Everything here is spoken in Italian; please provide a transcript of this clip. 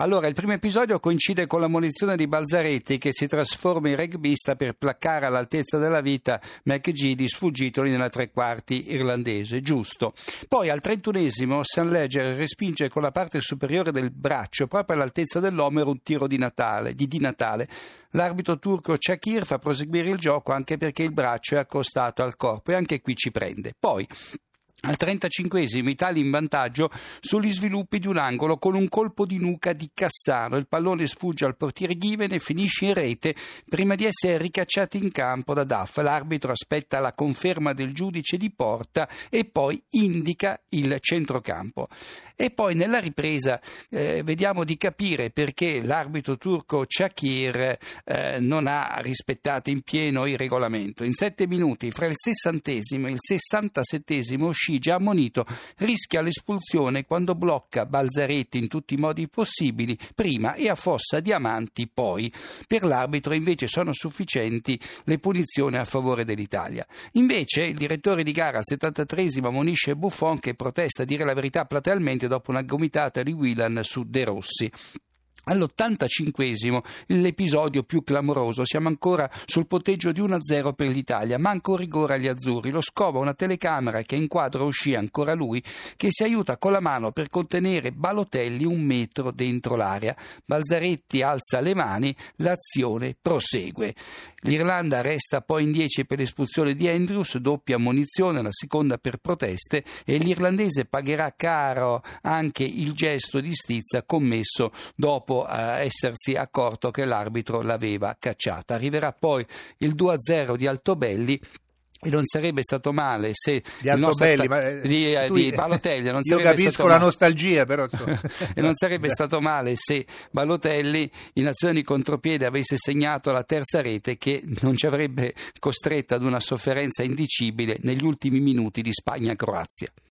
Allora, il primo episodio coincide con l'ammonizione di Balzaretti, che si trasforma in rugbista per placcare all'altezza della vita Mac Gidi, sfuggitoli nella tre quarti irlandese, giusto. Poi al 31esimo Sanlegger respinge con la parte superiore del braccio, proprio all'altezza dell'omero, un tiro di Natale. L'arbitro turco Çakir fa proseguire il gioco anche perché il braccio è accostato al corpo, e anche qui ci prende. Poi al 35esimo Italia in vantaggio sugli sviluppi di un angolo con un colpo di nuca di Cassano. Il pallone sfugge al portiere Ghivene e finisce in rete prima di essere ricacciato in campo da Duff. L'arbitro aspetta la conferma del giudice di porta e poi indica il centrocampo. E poi nella ripresa vediamo di capire perché l'arbitro turco Çakir non ha rispettato in pieno il regolamento. In 7 minuti, fra il 60esimo e il 67esimo, già ammonito, rischia l'espulsione quando blocca Balzaretti in tutti i modi possibili prima e affossa Diamanti poi. Per l'arbitro invece sono sufficienti le punizioni a favore dell'Italia. Invece il direttore di gara al 73esimo ammonisce Buffon, che protesta, a dire la verità, platealmente dopo una gomitata di Whelan su De Rossi. All'85esimo l'episodio più clamoroso, siamo ancora sul punteggio di 1-0 per l'Italia, manca un rigore agli azzurri, lo scova una telecamera che inquadra Uscì, ancora lui, che si aiuta con la mano per contenere Balotelli 1 metro dentro l'area. Balzaretti alza le mani, l'azione prosegue. L'Irlanda resta poi in 10 per l'espulsione di Andrews, doppia ammonizione, la seconda per proteste, e l'irlandese pagherà caro anche il gesto di stizza commesso dopo a essersi accorto che l'arbitro l'aveva cacciata. Arriverà poi il 2-0 di Altobelli, e non sarebbe stato male se Balotelli non sarebbe, io capisco, stato la male. Nostalgia però e non sarebbe stato male se Balotelli in azione di contropiede avesse segnato la terza rete, che non ci avrebbe costretto ad una sofferenza indicibile negli ultimi minuti di Spagna-Croazia.